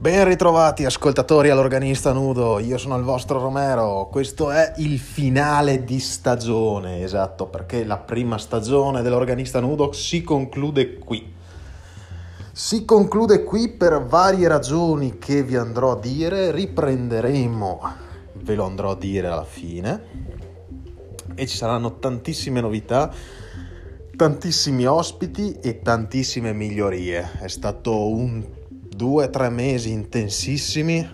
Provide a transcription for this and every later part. Ben ritrovati ascoltatori all'Organista Nudo, io sono il vostro Romero, questo è il finale di stagione, esatto, perché la prima stagione dell'Organista Nudo si conclude qui per varie ragioni che vi andrò a dire, riprenderemo, ve lo andrò a dire alla fine e ci saranno tantissime novità, tantissimi ospiti e tantissime migliorie. È stato un 2-3 mesi intensissimi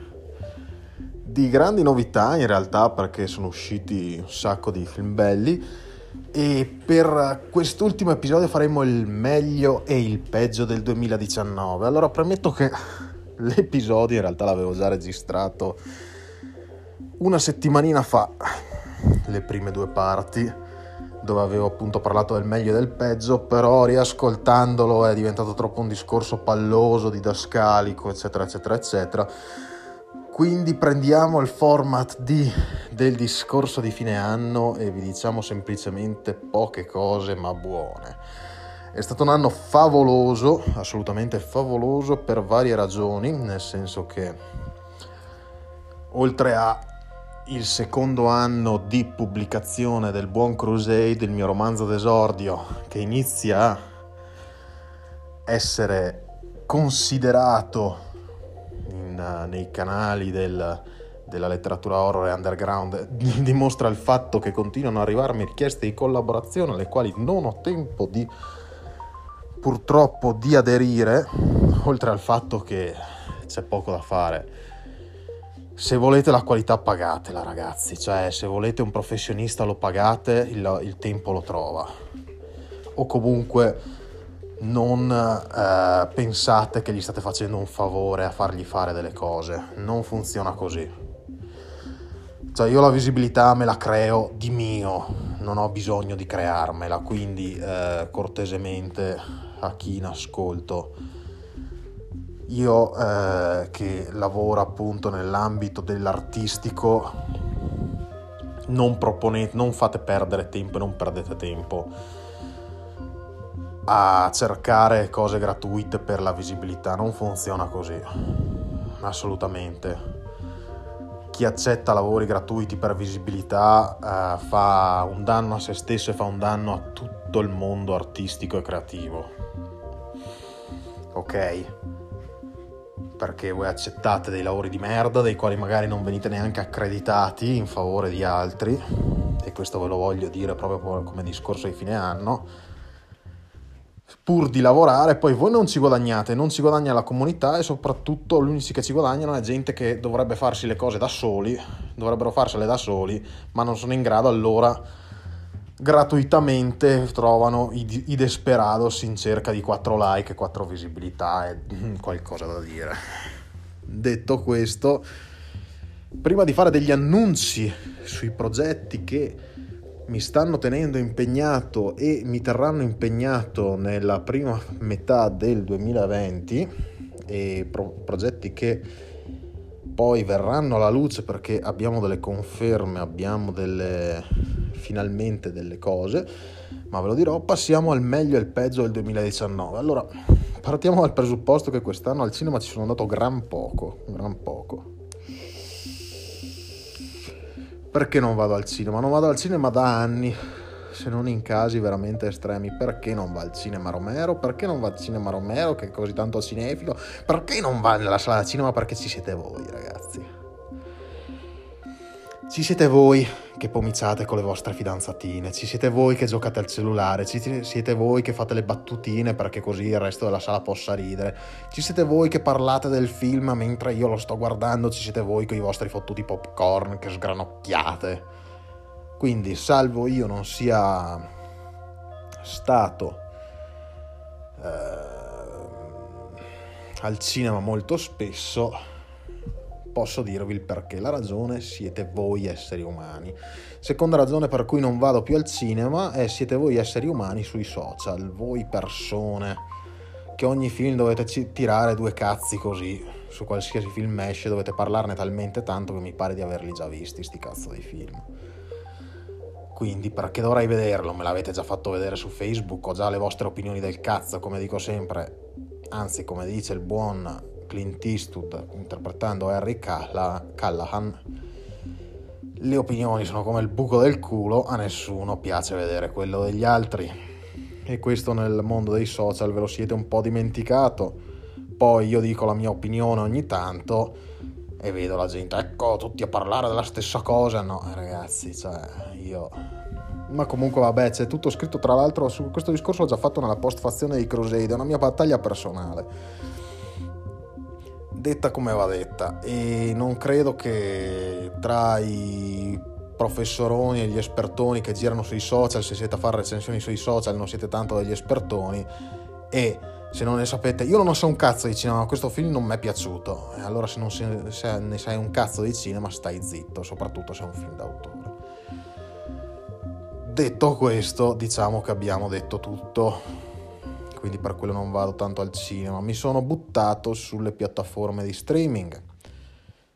di grandi novità in realtà, perché sono usciti un sacco di film belli e per quest'ultimo episodio faremo il meglio e il peggio del 2019. Allora, premetto che l'episodio in realtà l'avevo già registrato una settimanina fa, le prime due parti dove avevo appunto parlato del meglio e del peggio, però riascoltandolo è diventato troppo un discorso palloso, didascalico, eccetera eccetera eccetera, quindi prendiamo il format del discorso di fine anno e vi diciamo semplicemente poche cose ma buone. È stato un anno favoloso, assolutamente favoloso, per varie ragioni, nel senso che oltre a il secondo anno di pubblicazione del Buon Crusade, il mio romanzo d'esordio, che inizia a essere considerato nei canali della letteratura horror e underground, dimostra il fatto che continuano ad arrivarmi richieste di collaborazione alle quali non ho tempo purtroppo di aderire, oltre al fatto che c'è poco da fare. Se volete la qualità pagatela ragazzi, cioè se volete un professionista lo pagate, il tempo lo trova, o comunque non pensate che gli state facendo un favore a fargli fare delle cose, non funziona così. Cioè io la visibilità me la creo di mio, non ho bisogno di crearmela, quindi cortesemente a chi in ascolto, Io che lavoro appunto nell'ambito dell'artistico, non fate perdere tempo e non perdete tempo a cercare cose gratuite per la visibilità, non funziona così, assolutamente. Chi accetta lavori gratuiti per visibilità fa un danno a se stesso e fa un danno a tutto il mondo artistico e creativo, ok? Perché voi accettate dei lavori di merda dei quali magari non venite neanche accreditati in favore di altri, e questo ve lo voglio dire proprio come discorso di fine anno, pur di lavorare poi voi non ci guadagnate, non ci guadagna la comunità e soprattutto gli unici che ci guadagnano è gente che dovrebbe farsi le cose da soli, dovrebbero farsele da soli ma non sono in grado, allora gratuitamente trovano i desperados in cerca di 4 like, 4 visibilità e qualcosa da dire. Detto questo, prima di fare degli annunci sui progetti che mi stanno tenendo impegnato e mi terranno impegnato nella prima metà del 2020 e progetti che poi verranno alla luce perché abbiamo delle conferme, abbiamo finalmente delle cose, ma ve lo dirò. Passiamo al meglio e al peggio del 2019. Allora, partiamo dal presupposto che quest'anno al cinema ci sono andato gran poco. Perché non vado al cinema? Non vado al cinema da anni, se non in casi veramente estremi. Perché non va al cinema Romero? Perché non va al cinema Romero che è così tanto cinefilo? Perché non va nella sala cinema? Perché ci siete voi ragazzi. Ci siete voi che pomiciate con le vostre fidanzatine, ci siete voi che giocate al cellulare, ci siete voi che fate le battutine perché così il resto della sala possa ridere, ci siete voi che parlate del film mentre io lo sto guardando, ci siete voi con i vostri fottuti popcorn che sgranocchiate. Quindi, salvo io non sia stato al cinema molto spesso, posso dirvi il perché. La ragione siete voi esseri umani. Seconda ragione per cui non vado più al cinema è siete voi esseri umani sui social, voi persone che ogni film dovete tirare due cazzi così, su qualsiasi film esce dovete parlarne talmente tanto che mi pare di averli già visti sti cazzo di film. Quindi perché dovrei vederlo? Me l'avete già fatto vedere su Facebook, ho già le vostre opinioni del cazzo, come dico sempre, anzi come dice il buon Clint Eastwood interpretando Henry Callahan, le opinioni sono come il buco del culo, a nessuno piace vedere quello degli altri, e questo nel mondo dei social ve lo siete un po' dimenticato. Poi io dico la mia opinione ogni tanto e vedo la gente, ecco, tutti a parlare della stessa cosa. No, ragazzi, cioè io... Ma comunque vabbè, c'è tutto scritto, tra l'altro su questo discorso l'ho già fatto nella post-fazione di Crusade, è una mia battaglia personale, detta come va detta, e non credo che tra i professoroni e gli espertoni che girano sui social, se siete a fare recensioni sui social non siete tanto degli espertoni, e se non ne sapete, io non so un cazzo di cinema, questo film non mi è piaciuto, e allora se non se ne sai un cazzo di cinema stai zitto, soprattutto se è un film d'autore. Detto questo, diciamo che abbiamo detto tutto, quindi per quello non vado tanto al cinema. Mi sono buttato sulle piattaforme di streaming,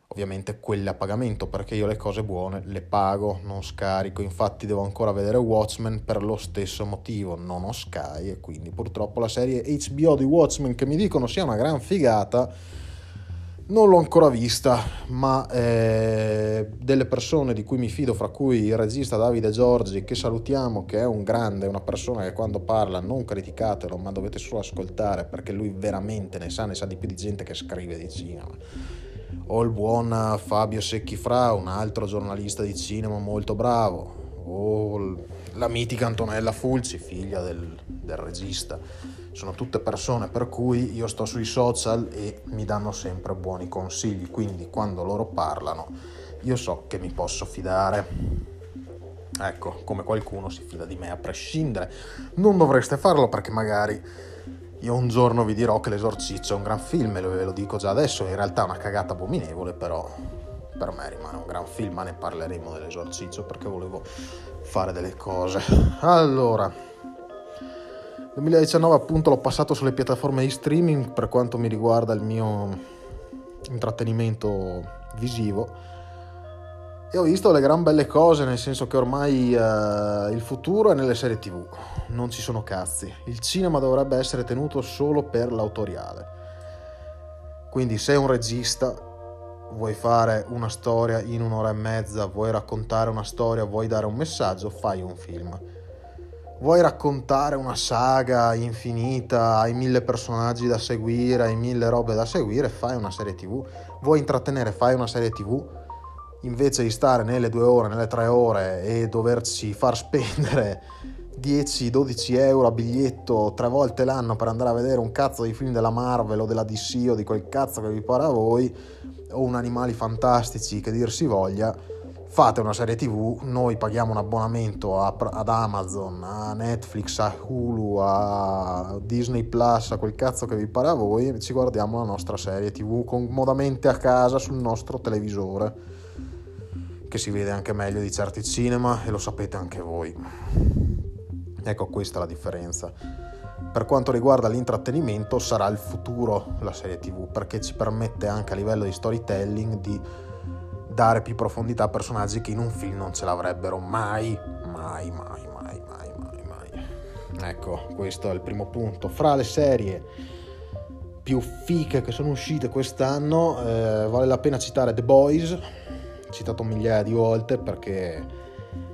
ovviamente quelle a pagamento, perché io le cose buone le pago, non scarico. Infatti devo ancora vedere Watchmen per lo stesso motivo, non ho Sky, e quindi purtroppo la serie HBO di Watchmen, che mi dicono sia una gran figata, non l'ho ancora vista, ma delle persone di cui mi fido, fra cui il regista Davide Giorgi, che salutiamo, che è un grande, una persona che quando parla non criticatelo, ma dovete solo ascoltare, perché lui veramente ne sa di più di gente che scrive di cinema. O il buon Fabio Secchifra, un altro giornalista di cinema molto bravo, o la mitica Antonella Fulci, figlia del regista. Sono tutte persone per cui io sto sui social e mi danno sempre buoni consigli, quindi quando loro parlano io so che mi posso fidare. Ecco, come qualcuno si fida di me a prescindere. Non dovreste farlo, perché magari io un giorno vi dirò che L'Esorcizio è un gran film, e ve lo dico già adesso, in realtà è una cagata abominevole, però per me rimane un gran film, ma ne parleremo dell'Esorcizio, perché volevo fare delle cose. Allora, 2019 appunto l'ho passato sulle piattaforme di streaming per quanto mi riguarda il mio intrattenimento visivo, e ho visto le gran belle cose, nel senso che ormai il futuro è nelle serie TV, non ci sono cazzi, il cinema dovrebbe essere tenuto solo per l'autoriale, quindi se un regista vuoi fare una storia in un'ora e mezza, vuoi raccontare una storia, vuoi dare un messaggio, fai un film. Vuoi raccontare una saga infinita, hai 1000 personaggi da seguire, hai 1000 robe da seguire, fai una serie TV. Vuoi intrattenere, fai una serie TV, invece di stare nelle 2 ore, nelle 3 ore e doverci far spendere 10-12 euro a biglietto 3 volte l'anno per andare a vedere un cazzo di film della Marvel o della DC o di quel cazzo che vi pare a voi, o un Animali Fantastici, che dir si voglia. Fate una serie TV, noi paghiamo un abbonamento ad Amazon, a Netflix, a Hulu, a Disney Plus, a quel cazzo che vi pare a voi, e ci guardiamo la nostra serie TV comodamente a casa sul nostro televisore, che si vede anche meglio di certi cinema, e lo sapete anche voi. Ecco, questa è la differenza. Per quanto riguarda l'intrattenimento, sarà il futuro la serie TV, perché ci permette anche a livello di storytelling di dare più profondità a personaggi che in un film non ce l'avrebbero mai. Ecco, questo è il primo punto. Fra le serie più fiche che sono uscite quest'anno vale la pena citare The Boys, citato migliaia di volte, perché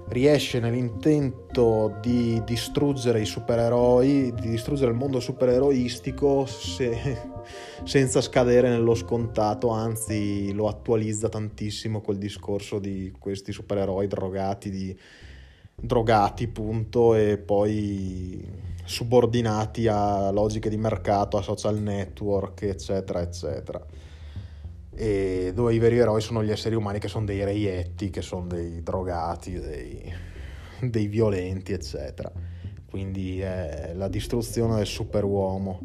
riesce nell'intento di distruggere i supereroi, di distruggere il mondo supereroistico senza scadere nello scontato, anzi lo attualizza tantissimo col discorso di questi supereroi drogati punto, e poi subordinati a logiche di mercato, a social network, eccetera eccetera, e dove i veri eroi sono gli esseri umani, che sono dei reietti, che sono dei drogati, dei violenti, eccetera. Quindi è la distruzione del superuomo.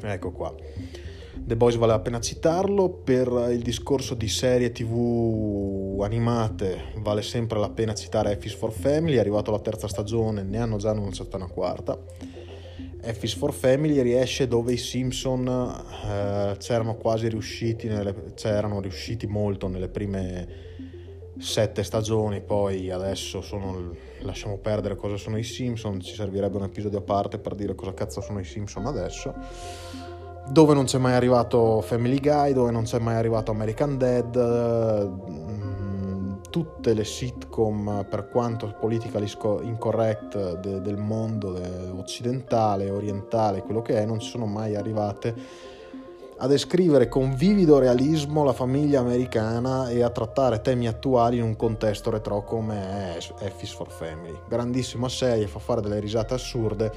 Ecco qua, The Boys vale la pena citarlo. Per il discorso di serie TV animate vale sempre la pena citare F is for Family, è arrivato alla 3ª stagione, ne hanno già annunciata una 4ª. F is for Family riesce dove i Simpson c'erano riusciti molto nelle prime 7 stagioni, poi adesso sono, lasciamo perdere cosa sono i Simpson, ci servirebbe un episodio a parte per dire cosa cazzo sono i Simpson adesso, dove non c'è mai arrivato Family Guy, dove non c'è mai arrivato American Dad, tutte le sitcom per quanto politically incorrect del mondo occidentale, orientale, quello che è, non ci sono mai arrivate a descrivere con vivido realismo la famiglia americana e a trattare temi attuali in un contesto retro come F is for Family. Grandissima serie, fa fare delle risate assurde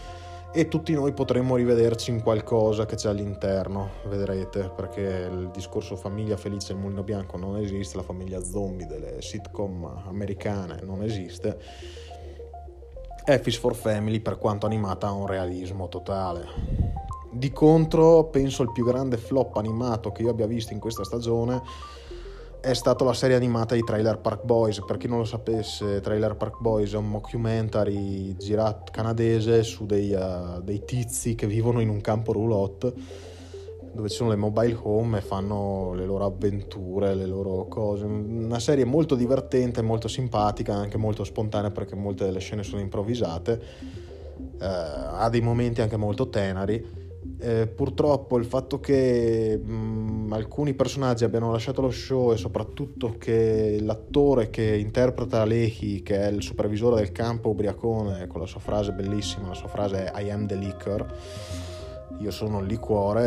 e tutti noi potremmo rivederci in qualcosa che c'è all'interno, vedrete, perché il discorso famiglia felice e mulino bianco non esiste, la famiglia zombie delle sitcom americane non esiste. F is for Family, per quanto animata, ha un realismo totale. Di contro, penso il più grande flop animato che io abbia visto in questa stagione è stata la serie animata di Trailer Park Boys. Per chi non lo sapesse, Trailer Park Boys è un mockumentary girato canadese su dei tizi che vivono in un campo roulotte dove ci sono le mobile home e fanno le loro avventure, le loro cose. Una serie molto divertente, molto simpatica, anche molto spontanea perché molte delle scene sono improvvisate, ha dei momenti anche molto teneri. Purtroppo il fatto che alcuni personaggi abbiano lasciato lo show e soprattutto che l'attore che interpreta Lehi, che è il supervisore del campo ubriacone con la sua frase bellissima, la sua frase è I am the liquor, io sono il liquore,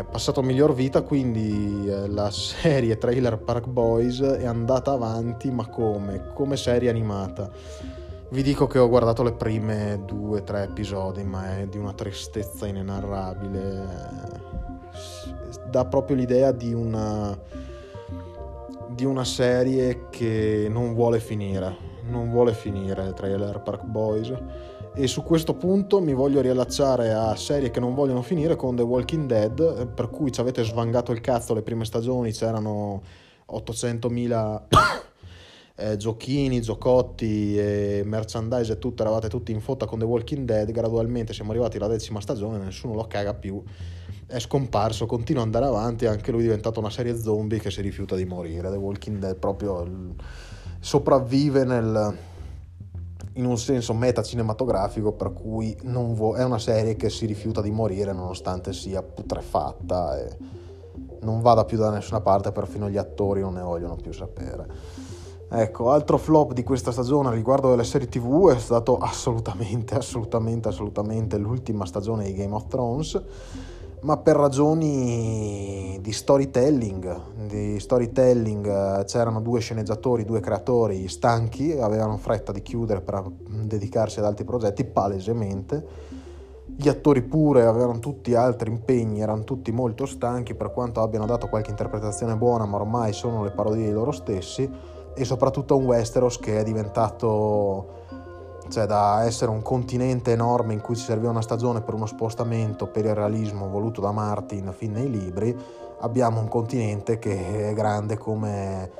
è passato miglior vita, quindi la serie Trailer Park Boys è andata avanti, ma come serie animata. Vi dico che ho guardato le prime 2-3 episodi, ma è di una tristezza inenarrabile. Dà proprio l'idea di una serie che non vuole finire, Trailer Park Boys. E su questo punto mi voglio riallacciare a serie che non vogliono finire con The Walking Dead, per cui ci avete svangato il cazzo le prime stagioni, c'erano 800.000... giochini, giocotti e merchandise e tutto, eravate tutti in fotta con The Walking Dead. Gradualmente siamo arrivati alla 10ª stagione, nessuno lo caga più, è scomparso, continua ad andare avanti, anche lui è diventato una serie zombie che si rifiuta di morire. The Walking Dead proprio sopravvive in un senso metacinematografico, per cui è una serie che si rifiuta di morire nonostante sia putrefatta e non vada più da nessuna parte, perfino gli attori non ne vogliono più sapere. Ecco, altro flop di questa stagione riguardo alle serie TV è stato assolutamente l'ultima stagione di Game of Thrones, ma per ragioni di storytelling. C'erano 2 sceneggiatori, 2 creatori stanchi, avevano fretta di chiudere per dedicarsi ad altri progetti, palesemente. Gli attori pure avevano tutti altri impegni, erano tutti molto stanchi, per quanto abbiano dato qualche interpretazione buona, ma ormai sono le parodie di loro stessi. E soprattutto un Westeros che è diventato, cioè, da essere un continente enorme in cui ci serviva una stagione per uno spostamento per il realismo voluto da Martin fin nei libri, abbiamo un continente che è grande come,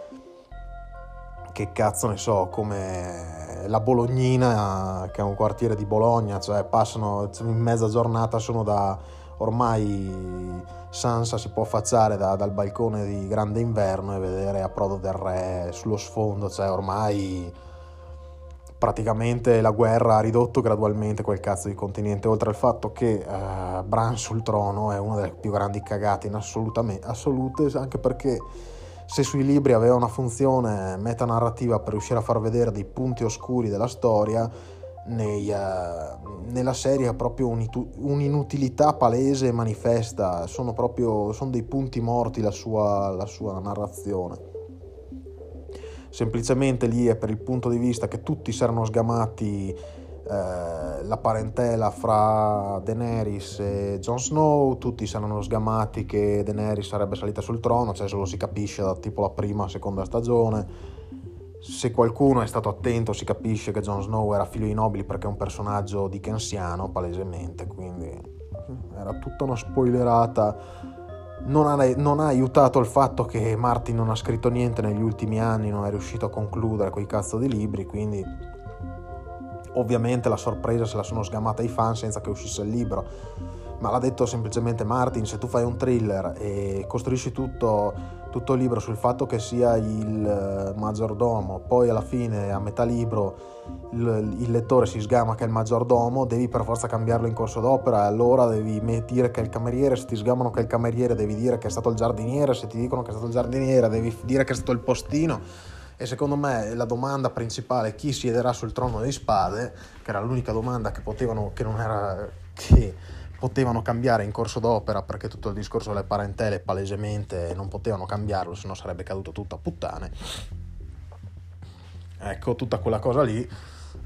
che cazzo ne so, come la Bolognina, che è un quartiere di Bologna, cioè passano in mezza giornata, sono da, ormai Sansa si può affacciare dal balcone di Grande Inverno e vedere Approdo del Re sullo sfondo, cioè ormai praticamente la guerra ha ridotto gradualmente quel cazzo di continente, oltre al fatto che Bran sul trono è una delle più grandi cagate in assolute, anche perché se sui libri aveva una funzione metanarrativa per riuscire a far vedere dei punti oscuri della storia, nella serie è proprio un'inutilità palese e manifesta, sono dei punti morti la sua narrazione. Semplicemente lì è per il punto di vista che tutti si erano sgamati la parentela fra Daenerys e Jon Snow, tutti si erano sgamati che Daenerys sarebbe salita sul trono, cioè solo si capisce da tipo la prima, seconda stagione. Se qualcuno è stato attento si capisce che Jon Snow era figlio di nobili perché è un personaggio dickensiano palesemente, quindi era tutta una spoilerata. Non ha aiutato il fatto che Martin non ha scritto niente negli ultimi anni, non è riuscito a concludere quei cazzo di libri, quindi ovviamente la sorpresa se la sono sgamata i fan senza che uscisse il libro, ma l'ha detto semplicemente Martin: se tu fai un thriller e costruisci tutto tutto il libro sul fatto che sia il maggiordomo, poi alla fine a metà libro il lettore si sgama che è il maggiordomo, devi per forza cambiarlo in corso d'opera, allora devi dire che è il cameriere, se ti sgamano che è il cameriere devi dire che è stato il giardiniere, se ti dicono che è stato il giardiniere devi dire che è stato il postino. E secondo me la domanda principale è chi siederà sul trono di spade, che era l'unica domanda che potevano cambiare in corso d'opera, perché tutto il discorso delle parentele palesemente non potevano cambiarlo, sennò sarebbe caduto tutto a puttane. Ecco, tutta quella cosa lì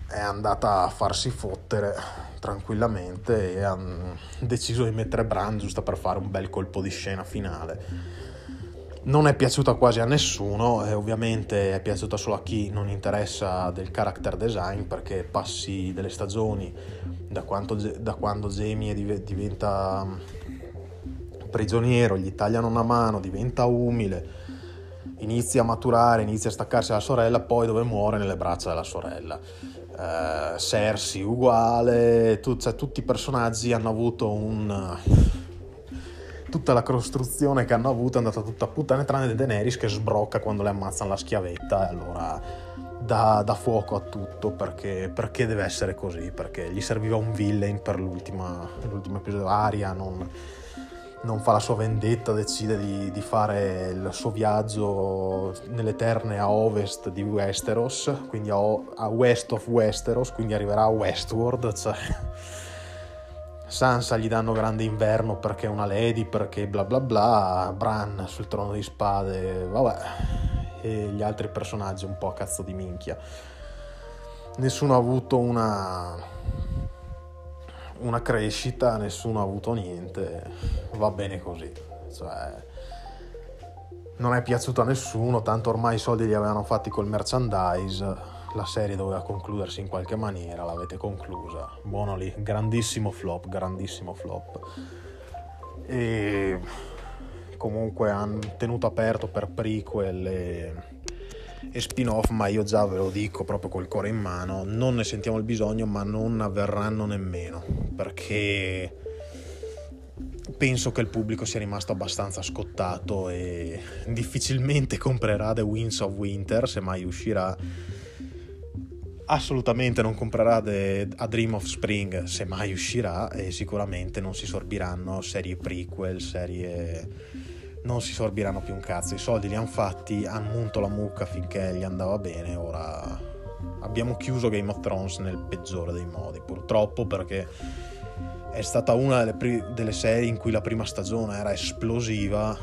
è andata a farsi fottere tranquillamente e hanno deciso di mettere Bran giusto per fare un bel colpo di scena finale. Non è piaciuta quasi a nessuno e ovviamente è piaciuta solo a chi non interessa del character design, perché passi delle stagioni da quando Jamie diventa prigioniero, gli tagliano una mano, diventa umile, inizia a maturare, inizia a staccarsi dalla sorella, poi dove muore nelle braccia della sorella. Cersei uguale, tutti i personaggi hanno avuto tutta la costruzione che hanno avuto è andata tutta a puttane, tranne Daenerys che sbrocca quando le ammazzano la schiavetta e allora dà fuoco a tutto, perché deve essere così, perché gli serviva un villain per l'ultimo episodio. Arya non fa la sua vendetta, decide di fare il suo viaggio nelle terne a ovest di Westeros, quindi a west of Westeros, quindi arriverà a Westworld, cioè Sansa gli danno grande inverno perché è una lady, perché bla bla bla. Bran sul trono di spade, vabbè, e gli altri personaggi un po' a cazzo di minchia. Nessuno ha avuto una crescita, nessuno ha avuto niente, va bene così, cioè non è piaciuto a nessuno, tanto ormai i soldi li avevano fatti col merchandise. La serie doveva concludersi in qualche maniera, l'avete conclusa, buono lì, grandissimo flop. E comunque hanno tenuto aperto per prequel e spin-off, ma io già ve lo dico proprio col cuore in mano, non ne sentiamo il bisogno, ma non avverranno nemmeno, perché penso che il pubblico sia rimasto abbastanza scottato e difficilmente comprerà The Winds of Winter, se mai uscirà. Assolutamente non comprerà A Dream of Spring, se mai uscirà, e sicuramente non si sorbiranno serie prequel, non si sorbiranno più un cazzo, i soldi li hanno fatti, hanno munto la mucca finché gli andava bene. Ora abbiamo chiuso Game of Thrones nel peggiore dei modi, purtroppo, perché è stata una delle serie in cui la prima stagione era esplosiva,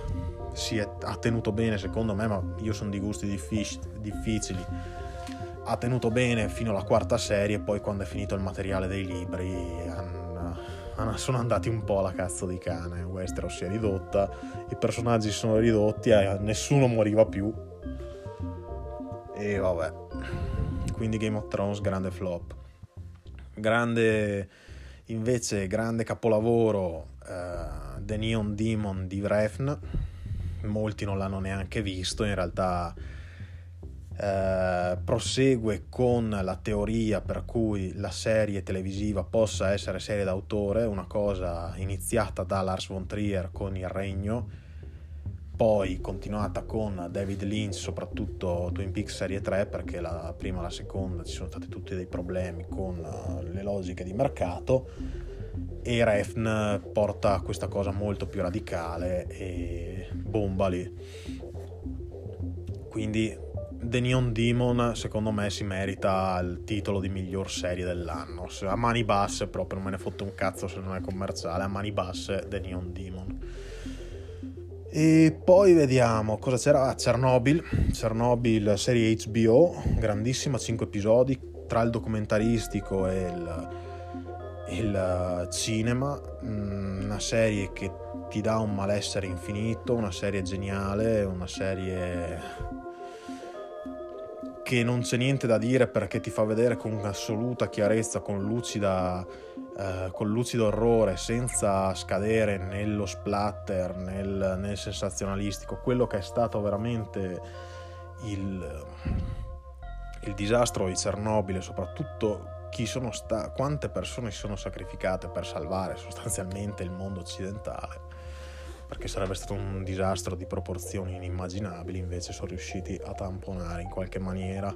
ha tenuto bene secondo me, ma io sono di gusti difficili. Ha tenuto bene fino alla quarta serie, poi quando è finito il materiale dei libri sono andati un po' alla cazzo di cane. Westeros si è ridotta, i personaggi si sono ridotti, nessuno moriva più e vabbè, quindi Game of Thrones grande flop. Grande capolavoro The Neon Demon di Refn, molti non l'hanno neanche visto in realtà. Prosegue con la teoria per cui la serie televisiva possa essere serie d'autore, una cosa iniziata da Lars von Trier con Il Regno, poi continuata con David Lynch, soprattutto Twin Peaks serie 3, perché la prima e la seconda ci sono stati tutti dei problemi con le logiche di mercato, e Refn porta questa cosa molto più radicale e bomba lì. Quindi The Neon Demon secondo me si merita il titolo di miglior serie dell'anno, a mani basse proprio, non me ne fotte un cazzo se non è commerciale, a mani basse The Neon Demon. E poi vediamo cosa c'era. Chernobyl serie HBO, grandissima, 5 episodi tra il documentaristico e il cinema, una serie che ti dà un malessere infinito, una serie geniale, una serie che non c'è niente da dire perché ti fa vedere con assoluta chiarezza, con lucido orrore, senza scadere nello splatter, nel sensazionalistico, quello che è stato veramente il disastro di Chernobyl, soprattutto quante persone si sono sacrificate per salvare sostanzialmente il mondo occidentale. perché sarebbe stato un disastro di proporzioni inimmaginabili, invece sono riusciti a tamponare in qualche maniera.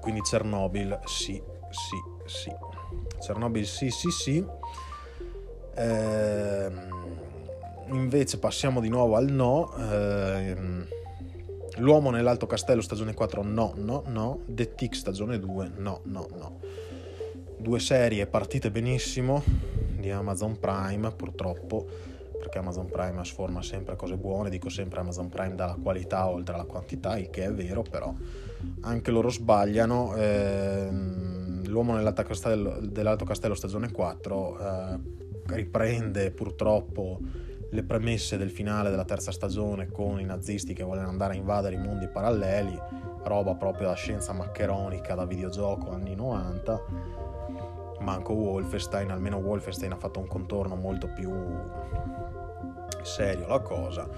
Quindi Chernobyl sì, Chernobyl sì. Invece passiamo di nuovo al no. L'Uomo nell'Alto Castello stagione 4 no, The Tick stagione 2 no. Due serie partite benissimo di Amazon Prime, purtroppo, perché Amazon Prime sforma sempre cose buone. Dico sempre Amazon Prime dà la qualità oltre alla quantità, il che è vero, però anche loro sbagliano. L'Uomo nell'Alto Castello stagione 4 riprende purtroppo le premesse del finale della terza stagione, con i nazisti che vogliono andare a invadere i mondi paralleli, roba proprio da scienza maccheronica da videogioco anni 90. Manco Wolfenstein, almeno Wolfenstein ha fatto un contorno molto più serio la cosa.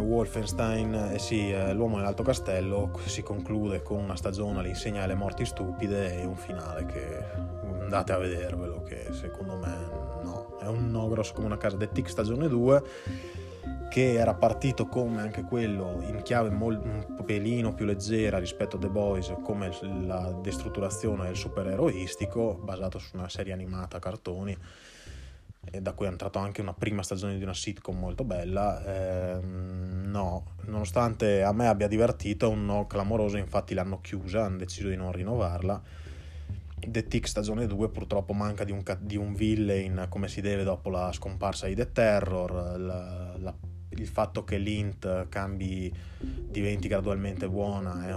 L'Uomo nell'Alto Castello si conclude con una stagione all'insegna delle morti stupide e un finale che andate a vedervelo, che secondo me è un no grosso come una casa. The Tick stagione 2, che era partito come anche quello in chiave un pelino più leggera rispetto a The Boys, come la destrutturazione del supereroistico, basato su una serie animata a cartoni, e da cui è entrata anche una prima stagione di una sitcom molto bella. No, nonostante a me abbia divertito, è un no clamoroso. Infatti l'hanno chiusa, hanno deciso di non rinnovarla. The Tick stagione 2 purtroppo manca di un villain come si deve dopo la scomparsa di The Terror, il fatto che l'Int diventi gradualmente buona è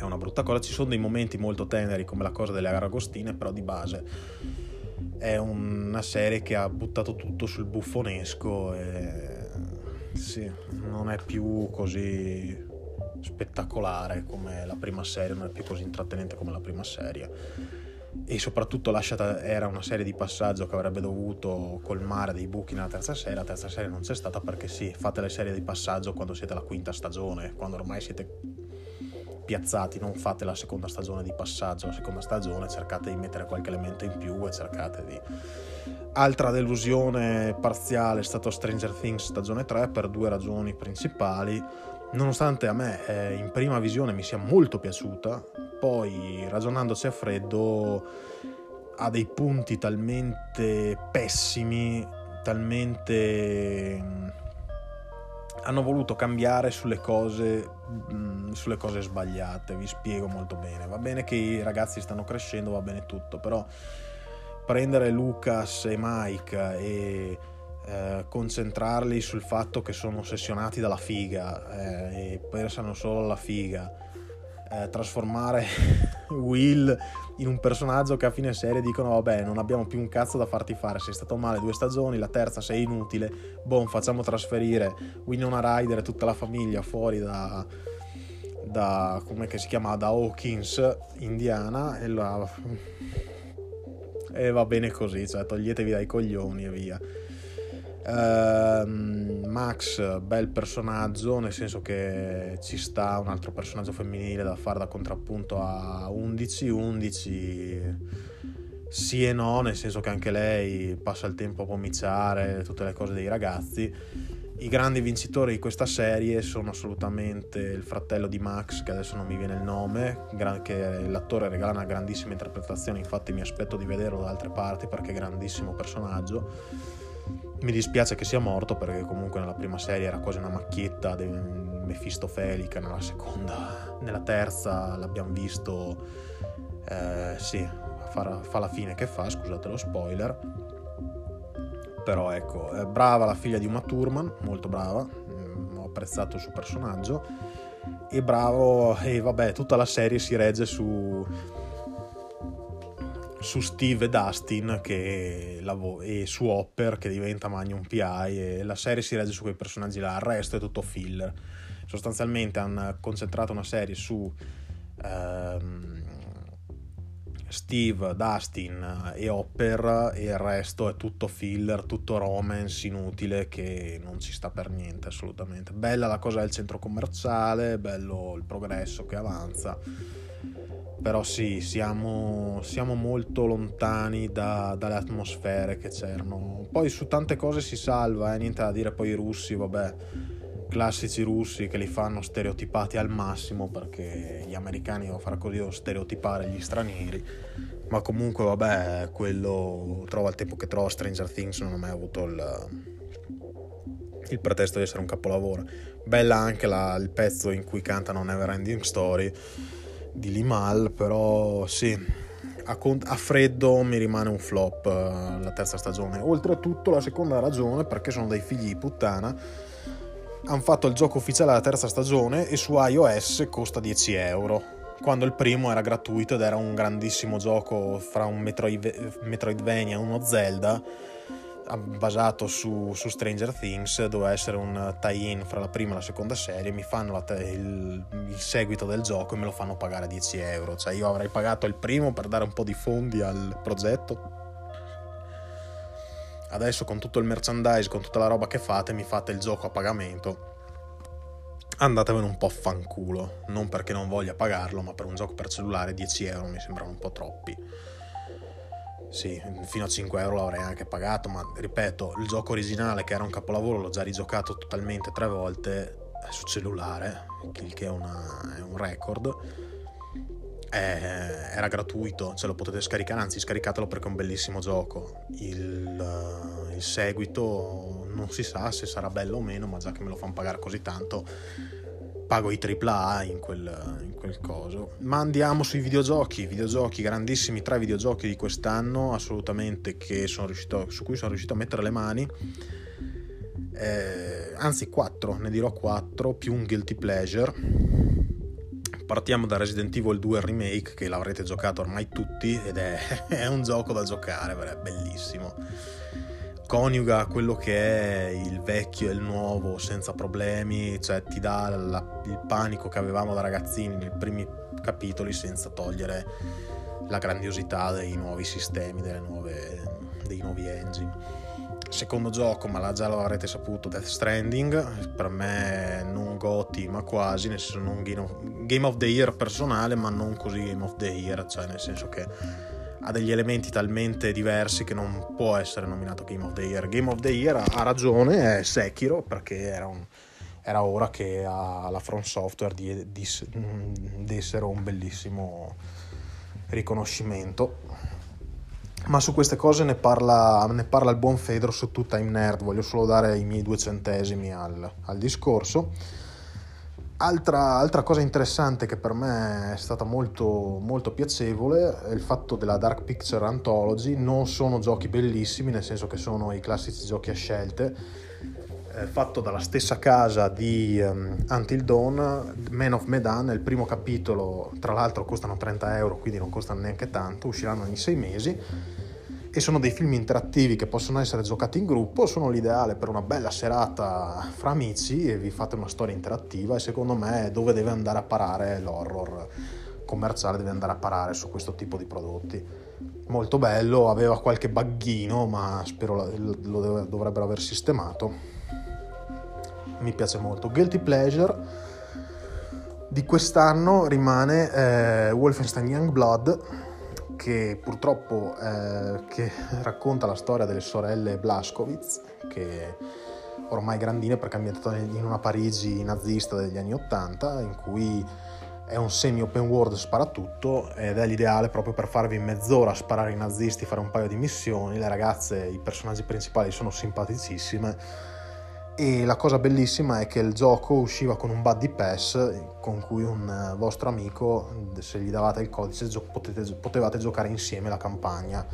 una brutta cosa. Ci sono dei momenti molto teneri come la cosa delle Aragostine, però di base è una serie che ha buttato tutto sul buffonesco e sì, non è più così spettacolare come la prima serie, non è più così intrattenente come la prima serie, e soprattutto era una serie di passaggio che avrebbe dovuto colmare dei buchi nella terza serie. La terza serie non c'è stata perché sì, fate le serie di passaggio quando siete alla quinta stagione, quando ormai siete piazzati, non fate la seconda stagione di passaggio. La seconda stagione cercate di mettere qualche elemento in più e cercate di... Altra delusione parziale è stato Stranger Things stagione 3 per due ragioni principali. Nonostante a me in prima visione mi sia molto piaciuta, poi ragionandoci a freddo ha dei punti talmente pessimi, hanno voluto cambiare sulle cose sbagliate. Vi spiego molto bene. Va bene che i ragazzi stanno crescendo, va bene tutto, però prendere Lucas e Mike e concentrarli sul fatto che sono ossessionati dalla figa e pensano solo alla figa, trasformare Will in un personaggio che a fine serie dicono vabbè, non abbiamo più un cazzo da farti fare, sei stato male 2 stagioni, la terza sei inutile, facciamo trasferire Winona Ryder e tutta la famiglia fuori da come che si chiama, da Hawkins, Indiana, e va bene così, cioè toglietevi dai coglioni e via. Max, bel personaggio, nel senso che ci sta un altro personaggio femminile da fare da contrappunto a 11, sì e no, nel senso che anche lei passa il tempo a pomiciare tutte le cose dei ragazzi. I grandi vincitori di questa serie sono assolutamente il fratello di Max, che adesso non mi viene il nome, che l'attore regala una grandissima interpretazione, infatti mi aspetto di vederlo da altre parti perché è grandissimo personaggio. Mi dispiace che sia morto perché comunque nella prima serie era quasi una macchietta mefistofelica, nella terza l'abbiamo visto fa la fine che fa, scusate lo spoiler, però ecco, è brava la figlia di Uma Thurman, molto brava, ho apprezzato il suo personaggio, e bravo, e vabbè, tutta la serie si regge su Steve e Dustin e su Hopper che diventa Magnum P.I. e la serie si regge su quei personaggi là, il resto è tutto filler. Sostanzialmente hanno concentrato una serie su Steve, Dustin e Hopper e il resto è tutto filler, tutto romance inutile che non ci sta per niente assolutamente. Bella la cosa del centro commerciale, bello il progresso che avanza, Però sì, siamo molto lontani dalle atmosfere che c'erano. Poi su tante cose si salva, niente da dire. Poi i russi, vabbè, classici russi che li fanno stereotipati al massimo, perché gli americani devono fare così, devono stereotipare gli stranieri. Ma comunque vabbè, quello trova il tempo che trova. Stranger Things non ha mai avuto il pretesto di essere un capolavoro. Bella anche il pezzo in cui cantano Never Ending Story di Limahl, però sì, a freddo mi rimane un flop la terza stagione. Oltretutto la seconda ragione perché sono dei figli di puttana, hanno fatto il gioco ufficiale della terza stagione e su iOS costa €10, quando il primo era gratuito ed era un grandissimo gioco fra un Metroidvania e uno Zelda basato su Stranger Things. Doveva essere un tie-in fra la prima e la seconda serie. Mi fanno il seguito del gioco e me lo fanno pagare €10. Cioè io avrei pagato il primo per dare un po' di fondi al progetto. Adesso con tutto il merchandise, con tutta la roba che fate, mi fate il gioco a pagamento. Andatevene un po' a fanculo. Non perché non voglia pagarlo, ma per un gioco per cellulare €10 mi sembrano un po' troppi. Sì, fino a €5 l'avrei anche pagato, ma ripeto, il gioco originale che era un capolavoro l'ho già rigiocato totalmente 3 volte su cellulare, il che è un record. Era gratuito, ce lo potete scaricare, anzi scaricatelo perché è un bellissimo gioco. Il seguito non si sa se sarà bello o meno, ma già che me lo fanno pagare così tanto, pago i AAA in quel coso. Ma andiamo sui videogiochi, grandissimi 3 videogiochi di quest'anno assolutamente su cui sono riuscito a mettere le mani, anzi 4, ne dirò 4 più un guilty pleasure. Partiamo da Resident Evil 2 Remake, che l'avrete giocato ormai tutti ed è un gioco da giocare, è bellissimo. Coniuga quello che è il vecchio e il nuovo senza problemi, cioè ti dà il panico che avevamo da ragazzini nei primi capitoli senza togliere la grandiosità dei nuovi sistemi, dei nuovi engine. Secondo gioco, ma già lo avrete saputo, Death Stranding, per me non GOTY ma quasi, nel senso non Game of the Year personale, ma non così Game of the Year, cioè nel senso che ha degli elementi talmente diversi che non può essere nominato Game of the Year. Game of the Year ha ragione, è Sekiro, perché era ora che alla From Software dessero un bellissimo riconoscimento. Ma su queste cose ne parla il buon Fedro su Two Time Nerd, voglio solo dare i miei 2 centesimi al discorso. Altra cosa interessante che per me è stata molto, molto piacevole è il fatto della Dark Picture Anthology. Non sono giochi bellissimi, nel senso che sono i classici giochi a scelte, fatto dalla stessa casa di Until Dawn. Man of Medan, il primo capitolo, tra l'altro costano €30, quindi non costano neanche tanto, usciranno ogni 6 mesi. E sono dei film interattivi che possono essere giocati in gruppo, sono l'ideale per una bella serata fra amici e vi fate una storia interattiva. E secondo me dove deve andare a parare l'horror commerciale, deve andare a parare su questo tipo di prodotti. Molto bello, aveva qualche bugghino, ma spero lo dovrebbero aver sistemato. Mi piace molto. Guilty pleasure di quest'anno rimane Wolfenstein Youngblood, che purtroppo che racconta la storia delle sorelle Blazkowicz, che ormai grandine perché è ambientata in una Parigi nazista degli anni 80, in cui è un semi open world sparatutto ed è l'ideale proprio per farvi in mezz'ora sparare i nazisti, fare un paio di missioni. Le ragazze, i personaggi principali sono simpaticissime e la cosa bellissima è che il gioco usciva con un buddy pass con cui un vostro amico, se gli davate il codice, potevate giocare insieme la campagna,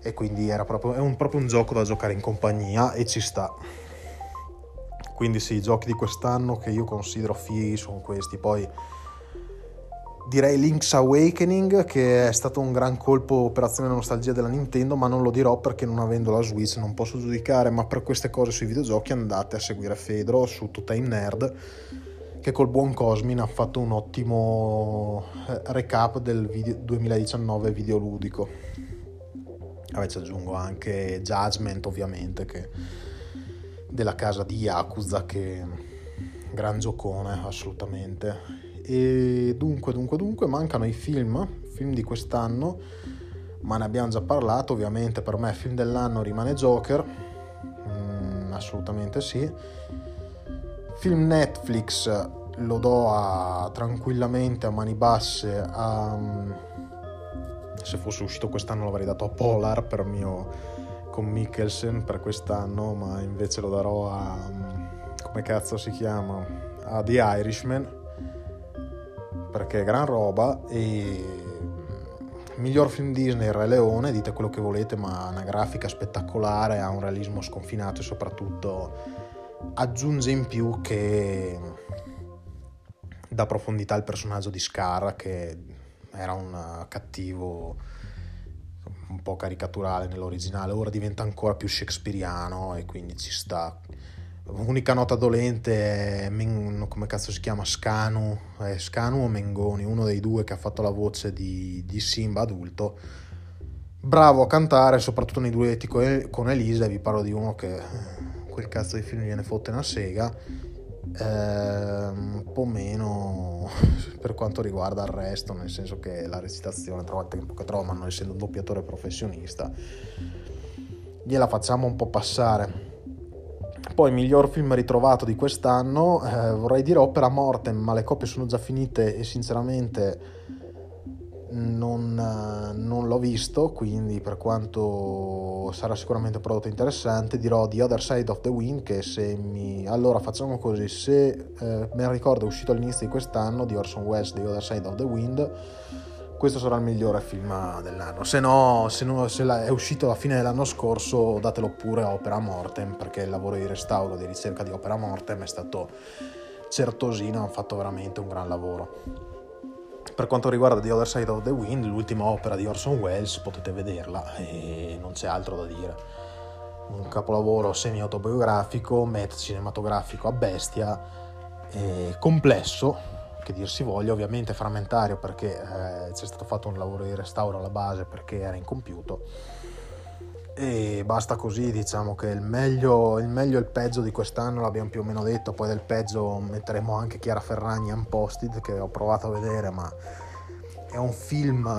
e quindi è proprio un gioco da giocare in compagnia e ci sta. Quindi sì, i giochi di quest'anno che io considero fighi sono questi. Poi direi Link's Awakening, che è stato un gran colpo operazione nostalgia della Nintendo, ma non lo dirò perché non avendo la Switch non posso giudicare. Ma per queste cose sui videogiochi andate a seguire Fedro su Two Time Nerd, che col buon Cosmin ha fatto un ottimo recap del 2019 videoludico. Ci aggiungo anche Judgment, ovviamente, che della casa di Yakuza, che gran giocone assolutamente. E dunque mancano i film di quest'anno, ma ne abbiamo già parlato. Ovviamente per me film dell'anno rimane Joker, assolutamente sì. Film Netflix lo do tranquillamente a mani basse se fosse uscito quest'anno l'avrei dato a Polar con Mikkelsen per quest'anno, ma invece lo darò a The Irishman, perché è gran roba. E miglior film Disney Il Re Leone, dite quello che volete, ma ha una grafica spettacolare, ha un realismo sconfinato e soprattutto aggiunge in più che dà profondità al personaggio di Scar, che era un cattivo un po' caricaturale nell'originale, ora diventa ancora più shakespeariano e quindi ci sta. Unica nota dolente è Scanu o Mengoni, uno dei due, che ha fatto la voce di Simba adulto. Bravo a cantare, soprattutto nei duetti con Elisa, e vi parlo di uno che quel cazzo di film gliene fotte una sega. Un po' meno per quanto riguarda il resto, nel senso che la recitazione trova il tempo che trova, ma non essendo un doppiatore professionista gliela facciamo un po' passare. Poi miglior film ritrovato di quest'anno, vorrei dire Opera Mortem, ma le copie sono già finite e sinceramente non l'ho visto, quindi per quanto sarà sicuramente un prodotto interessante dirò The Other Side of the Wind, che allora facciamo così, se me ricordo è uscito all'inizio di quest'anno di Orson Welles The Other Side of the Wind, questo sarà il migliore film dell'anno. Se è uscito alla fine dell'anno scorso, datelo pure a Opera Mortem, perché il lavoro di restauro, di ricerca di Opera Mortem è stato certosino, hanno fatto veramente un gran lavoro. Per quanto riguarda The Other Side of the Wind, l'ultima opera di Orson Welles, potete vederla e non c'è altro da dire. Un capolavoro semi-autobiografico, metacinematografico a bestia, complesso, che dir si voglia, ovviamente frammentario perché c'è stato fatto un lavoro di restauro alla base perché era incompiuto. E basta così, diciamo che il meglio e il peggio di quest'anno l'abbiamo più o meno detto. Poi del peggio metteremo anche Chiara Ferragni Unposted, che ho provato a vedere, ma è un film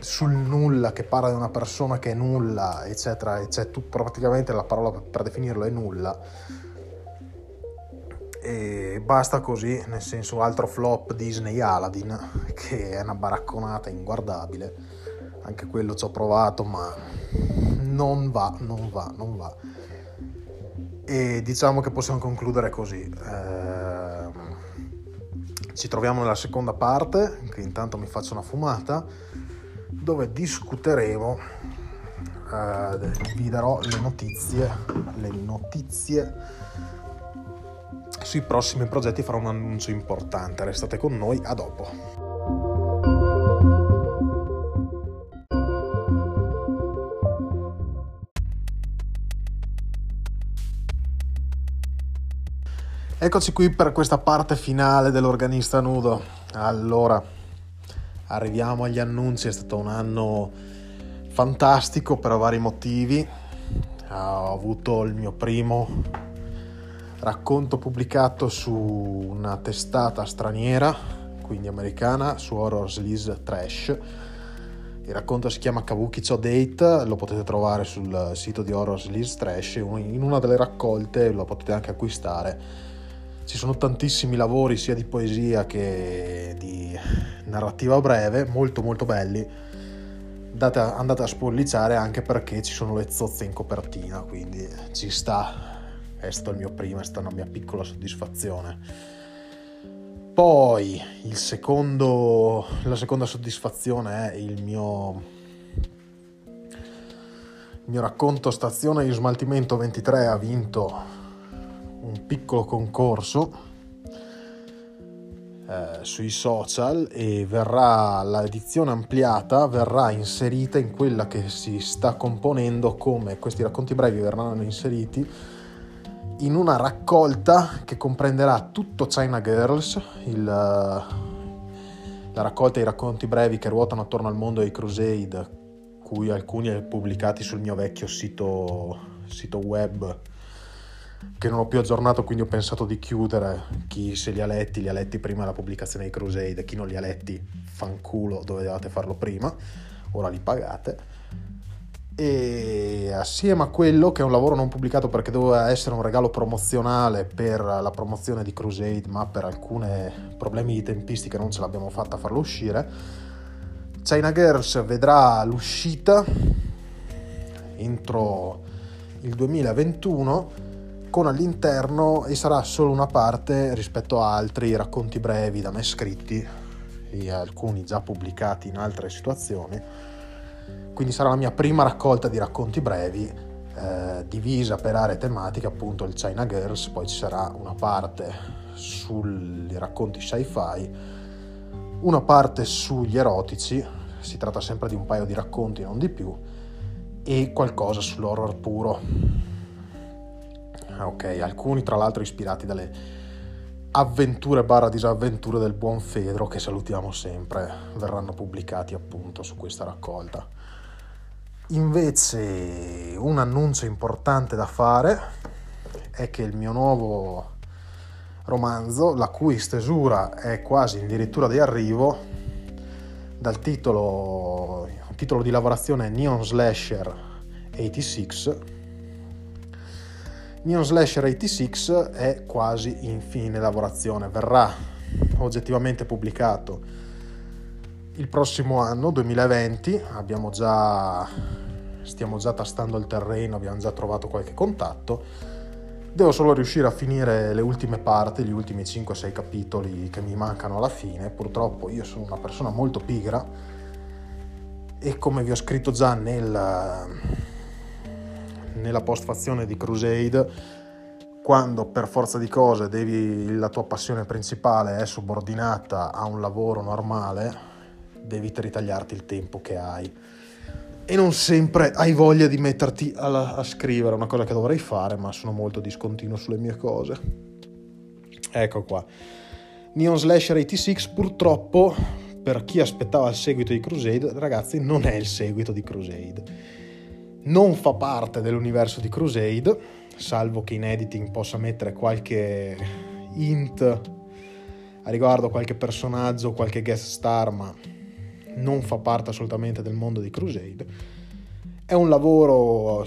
sul nulla, che parla di una persona che è nulla, eccetera, eccetera. Praticamente la parola per definirlo è nulla. E basta così, nel senso, altro flop Disney Aladdin, che è una baracconata inguardabile. Anche quello ci ho provato, ma non va. E diciamo che possiamo concludere così. Ci troviamo nella seconda parte, che intanto mi faccio una fumata, dove discuteremo, vi darò le notizie sui prossimi progetti, farò un annuncio importante. Restate con noi, a dopo. Eccoci qui per questa parte finale dell'Organista Nudo. Allora, arriviamo agli annunci. È stato un anno fantastico per vari motivi. Ho avuto il mio primo racconto pubblicato su una testata straniera, quindi americana, su Horror Sleaze Trash. Il racconto si chiama Kabukicho Date, lo potete trovare sul sito di Horror Sleaze Trash, in una delle raccolte lo potete anche acquistare. Ci sono tantissimi lavori sia di poesia che di narrativa breve, molto molto belli. Andate a spolliciare, anche perché ci sono le zozze in copertina, quindi ci sta. Questo è il mio primo, questa è una mia piccola soddisfazione. Poi la seconda soddisfazione è il mio racconto Stazione di Smaltimento 23 ha vinto un piccolo concorso sui social, e l'edizione ampliata verrà inserita in quella che si sta componendo, come questi racconti brevi verranno inseriti in una raccolta che comprenderà tutto China Girls, la raccolta dei racconti brevi che ruotano attorno al mondo dei Crusade, cui alcuni pubblicati sul mio vecchio sito web che non ho più aggiornato, quindi ho pensato di chiudere. Chi se li ha letti, li ha letti prima della pubblicazione di Crusade, chi non li ha letti, fanculo, dovevate farlo prima, ora li pagate. E assieme a quello, che è un lavoro non pubblicato perché doveva essere un regalo promozionale per la promozione di Crusade, ma per alcuni problemi di tempistica non ce l'abbiamo fatta a farlo uscire, China Girls vedrà l'uscita entro il 2021 con all'interno, e sarà solo una parte rispetto a altri racconti brevi da me scritti e alcuni già pubblicati in altre situazioni. Quindi sarà la mia prima raccolta di racconti brevi, divisa per aree tematiche, appunto il China Girls, poi ci sarà una parte sui racconti sci-fi, una parte sugli erotici, si tratta sempre di un paio di racconti, non di più, e qualcosa sull'horror puro. Ok, alcuni tra l'altro ispirati dalle avventure barra disavventure del buon Fedro, che salutiamo sempre, verranno pubblicati appunto su questa raccolta. Invece un annuncio importante da fare è che il mio nuovo romanzo, la cui stesura è quasi addirittura di arrivo, dal titolo, il titolo di lavorazione è Neon Slasher 86. Neon Slasher 86 è quasi in fine lavorazione, verrà oggettivamente pubblicato il prossimo anno, 2020, stiamo già tastando il terreno, abbiamo già trovato qualche contatto, devo solo riuscire a finire le ultime parti, gli ultimi 5-6 capitoli che mi mancano alla fine. Purtroppo io sono una persona molto pigra e, come vi ho scritto già nella postfazione di Crusade, quando per forza di cose la tua passione principale è subordinata a un lavoro normale, devi ritagliarti il tempo che hai, e non sempre hai voglia di metterti a scrivere, una cosa che dovrei fare, ma sono molto discontinuo sulle mie cose. Ecco qua Neon Slasher 86, purtroppo per chi aspettava il seguito di Crusade, ragazzi, non è il seguito di Crusade, non fa parte dell'universo di Crusade, salvo che in editing possa mettere qualche hint a riguardo, qualche personaggio, qualche guest star, ma non fa parte assolutamente del mondo di Crusade. È un lavoro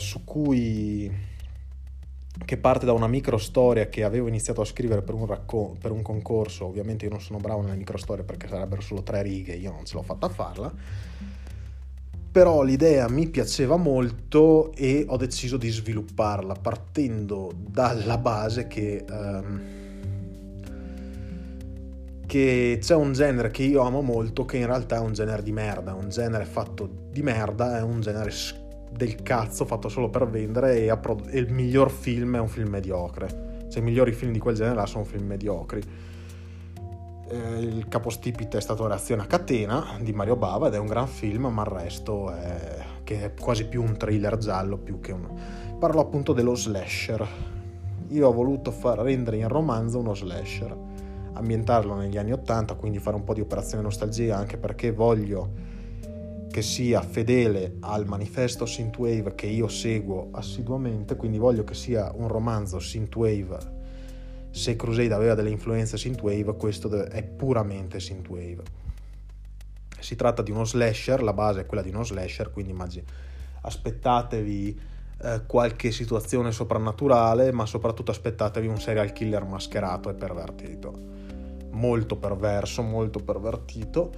che parte da una microstoria che avevo iniziato a scrivere per un concorso. Ovviamente io non sono bravo nelle microstorie perché sarebbero solo 3 righe, io non ce l'ho fatta a farla, però l'idea mi piaceva molto e ho deciso di svilupparla partendo dalla base che c'è un genere che io amo molto, che in realtà è un genere di merda, un genere fatto di merda, è un genere del cazzo fatto solo per vendere, e il miglior film è un film mediocre, cioè i migliori film di quel genere sono film mediocri. Il capostipite è stato Reazione a catena di Mario Bava, ed è un gran film, ma il resto che è quasi più un thriller giallo più che un... Parlo appunto dello slasher. Io ho voluto far rendere in romanzo uno slasher, ambientarlo negli anni 80, quindi fare un po' di operazione nostalgia, anche perché voglio che sia fedele al manifesto synthwave che io seguo assiduamente, quindi voglio che sia un romanzo synthwave. Se Crusade aveva delle influenze synthwave, questo è puramente synthwave. Si tratta di uno slasher, la base è quella di uno slasher, quindi aspettatevi qualche situazione soprannaturale, ma soprattutto aspettatevi un serial killer mascherato e pervertito, molto perverso, molto pervertito.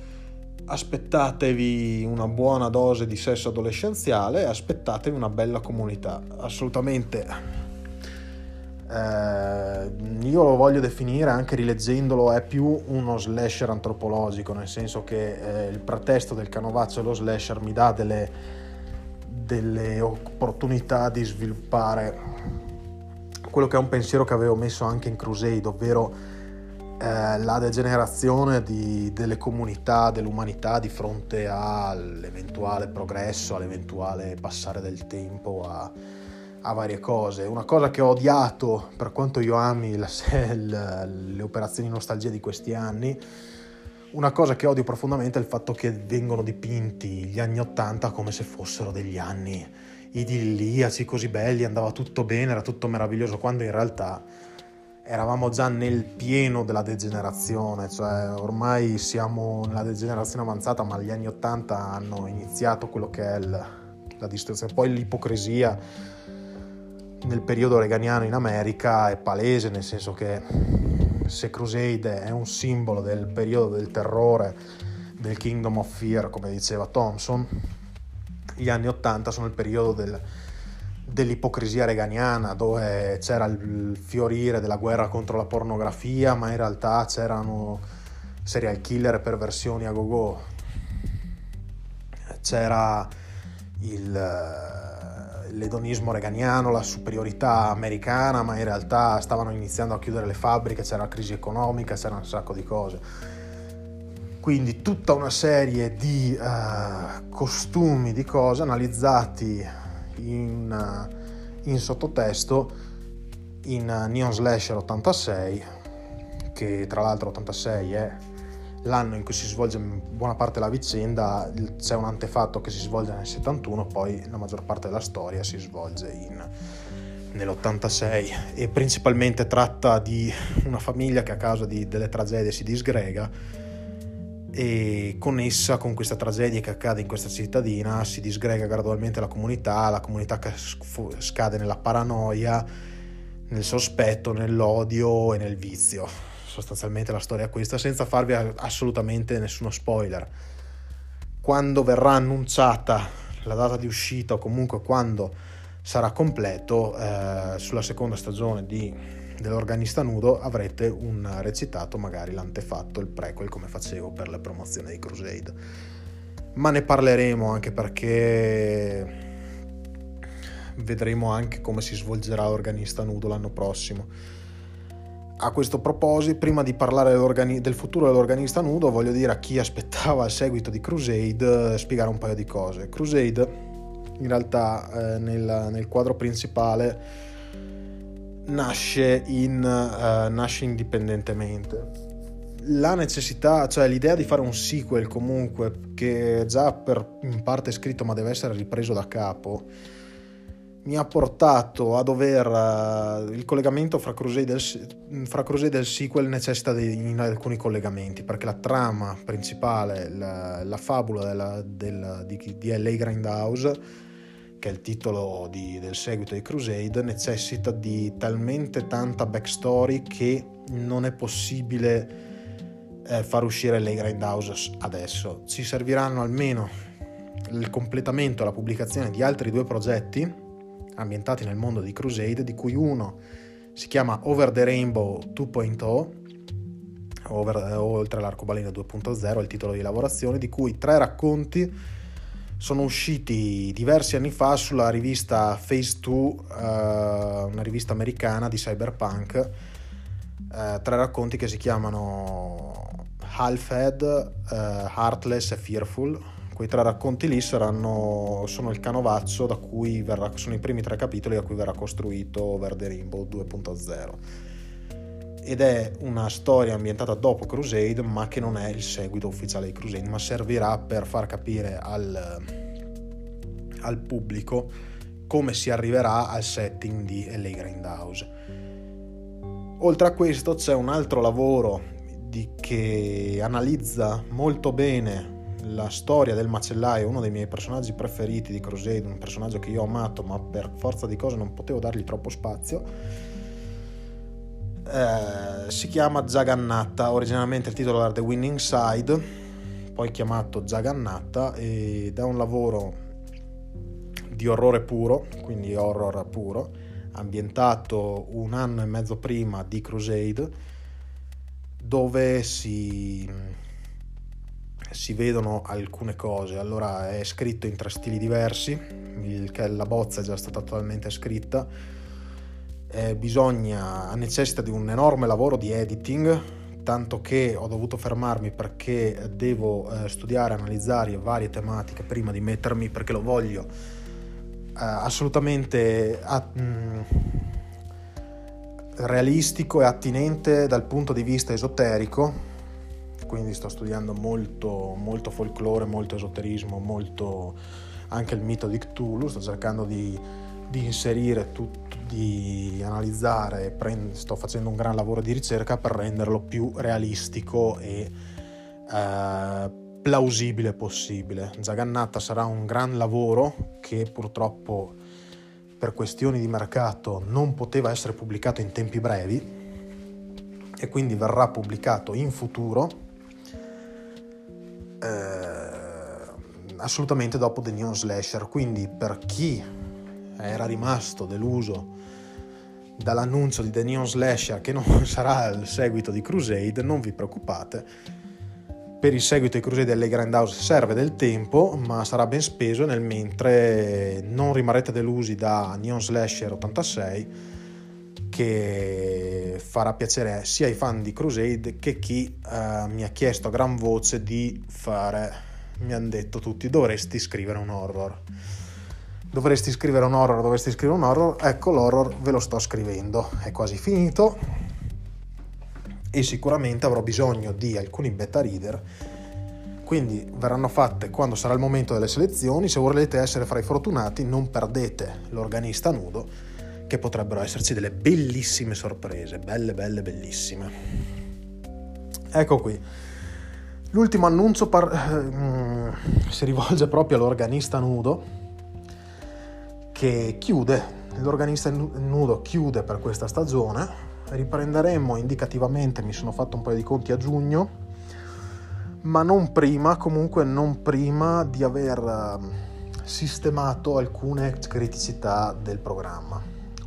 Aspettatevi una buona dose di sesso adolescenziale, aspettatevi una bella comunità, assolutamente. Io lo voglio definire, anche rileggendolo, è più uno slasher antropologico, nel senso che il pretesto del canovaccio e lo slasher mi dà delle opportunità di sviluppare quello che è un pensiero che avevo messo anche in Crusade, ovvero la degenerazione delle comunità, dell'umanità di fronte all'eventuale progresso, all'eventuale passare del tempo, a varie cose. Una cosa che ho odiato, per quanto io ami le operazioni nostalgia di questi anni, una cosa che odio profondamente è il fatto che vengono dipinti gli anni 80 come se fossero degli anni idilliaci, così belli, andava tutto bene, era tutto meraviglioso, quando in realtà eravamo già nel pieno della degenerazione, cioè ormai siamo nella degenerazione avanzata, ma gli anni 80 hanno iniziato quello che è la distruzione. Poi l'ipocrisia nel periodo reaganiano in America è palese, nel senso che se Crusade è un simbolo del periodo del terrore, del Kingdom of Fear, come diceva Thompson, gli anni 80 sono il periodo dell'ipocrisia reaganiana, dove c'era il fiorire della guerra contro la pornografia, ma in realtà c'erano serial killer e perversioni a go-go, c'era l'edonismo reaganiano, la superiorità americana, ma in realtà stavano iniziando a chiudere le fabbriche, c'era la crisi economica, c'era un sacco di cose. Quindi tutta una serie di costumi, di cose analizzati in sottotesto in Neon Slasher 86, che tra l'altro 86 è l'anno in cui si svolge buona parte della vicenda, c'è un antefatto che si svolge nel 71, poi la maggior parte della storia si svolge nell'86 e principalmente tratta di una famiglia che a causa delle tragedie si disgrega, e connessa con questa tragedia che accade in questa cittadina si disgrega gradualmente la comunità che scade nella paranoia, nel sospetto, nell'odio e nel vizio. Sostanzialmente la storia è questa, senza farvi assolutamente nessuno spoiler. Quando verrà annunciata la data di uscita, o comunque quando sarà completo, sulla seconda stagione dell'Organista Nudo avrete un recitato, magari l'antefatto, il prequel, come facevo per la promozione di Crusade, ma ne parleremo anche perché vedremo anche come si svolgerà l'Organista Nudo l'anno prossimo. A questo proposito, prima di parlare del futuro dell'Organista Nudo, voglio dire a chi aspettava il seguito di Crusade, spiegare un paio di cose. Crusade in realtà nel quadro principale nasce indipendentemente. La necessità, cioè l'idea di fare un sequel comunque, che già in parte è scritto ma deve essere ripreso da capo, mi ha portato a dover... il collegamento fra Crusade e il sequel necessita di alcuni collegamenti, perché la trama principale, la fabula di L.A. Grindhouse, che è il titolo del seguito di Crusade, necessita di talmente tanta backstory che non è possibile far uscire L.A. Grindhouse adesso. Ci serviranno almeno il completamento e la pubblicazione di altri due progetti ambientati nel mondo di Crusade, di cui uno si chiama Over the Rainbow 2.0, oltre l'arcobaleno 2.0 è il titolo di lavorazione, di cui 3 racconti sono usciti diversi anni fa sulla rivista Phase 2, una rivista americana di cyberpunk, 3 racconti che si chiamano Half-Head, Heartless e Fearful. Quei 3 racconti lì sono il canovaccio da cui sono i primi 3 capitoli da cui verrà costruito Over the Rainbow 2.0, ed è una storia ambientata dopo Crusade, ma che non è il seguito ufficiale di Crusade, ma servirà per far capire al pubblico come si arriverà al setting di L.A. Grindhouse. Oltre a questo c'è un altro lavoro che analizza molto bene la storia del macellaio, uno dei miei personaggi preferiti di Crusade, un personaggio che io ho amato ma per forza di cose non potevo dargli troppo spazio. Si chiama Jagannatha, originalmente il titolo era The Winning Side, poi chiamato Jagannatha, ed è un lavoro di orrore puro, quindi horror puro, ambientato un anno e mezzo prima di Crusade, dove si vedono alcune cose. Allora, è scritto in 3 stili diversi, la bozza è già stata totalmente scritta, necessita di un enorme lavoro di editing, tanto che ho dovuto fermarmi perché devo studiare, analizzare varie tematiche prima di mettermi, perché lo voglio assolutamente realistico e attinente dal punto di vista esoterico. Quindi sto studiando molto, molto folklore, molto esoterismo, molto anche il mito di Cthulhu, sto cercando di inserire tutto, di analizzare, sto facendo un gran lavoro di ricerca per renderlo più realistico e plausibile possibile. Jagannatha sarà un gran lavoro che purtroppo per questioni di mercato non poteva essere pubblicato in tempi brevi e quindi verrà pubblicato in futuro, assolutamente dopo The Neon Slasher. Quindi per chi era rimasto deluso dall'annuncio di The Neon Slasher che non sarà il seguito di Crusade, non vi preoccupate, per il seguito di Crusade L.A. Grindhouse serve del tempo, ma sarà ben speso, nel mentre non rimarrete delusi da Neon Slasher 86, che farà piacere sia ai fan di Crusade che chi mi ha chiesto a gran voce di fare, mi hanno detto tutti, dovresti scrivere un horror, ecco l'horror ve lo sto scrivendo, è quasi finito e sicuramente avrò bisogno di alcuni beta reader, quindi verranno fatte quando sarà il momento delle selezioni. Se volete essere fra i fortunati non perdete L'Organista Nudo, che potrebbero esserci delle bellissime sorprese, bellissime. Ecco qui. L'ultimo annuncio si rivolge proprio all'Organista Nudo, che chiude. L'Organista Nudo chiude per questa stagione. Riprenderemo indicativamente, mi sono fatto un paio di conti a giugno, ma non prima di aver sistemato alcune criticità del programma.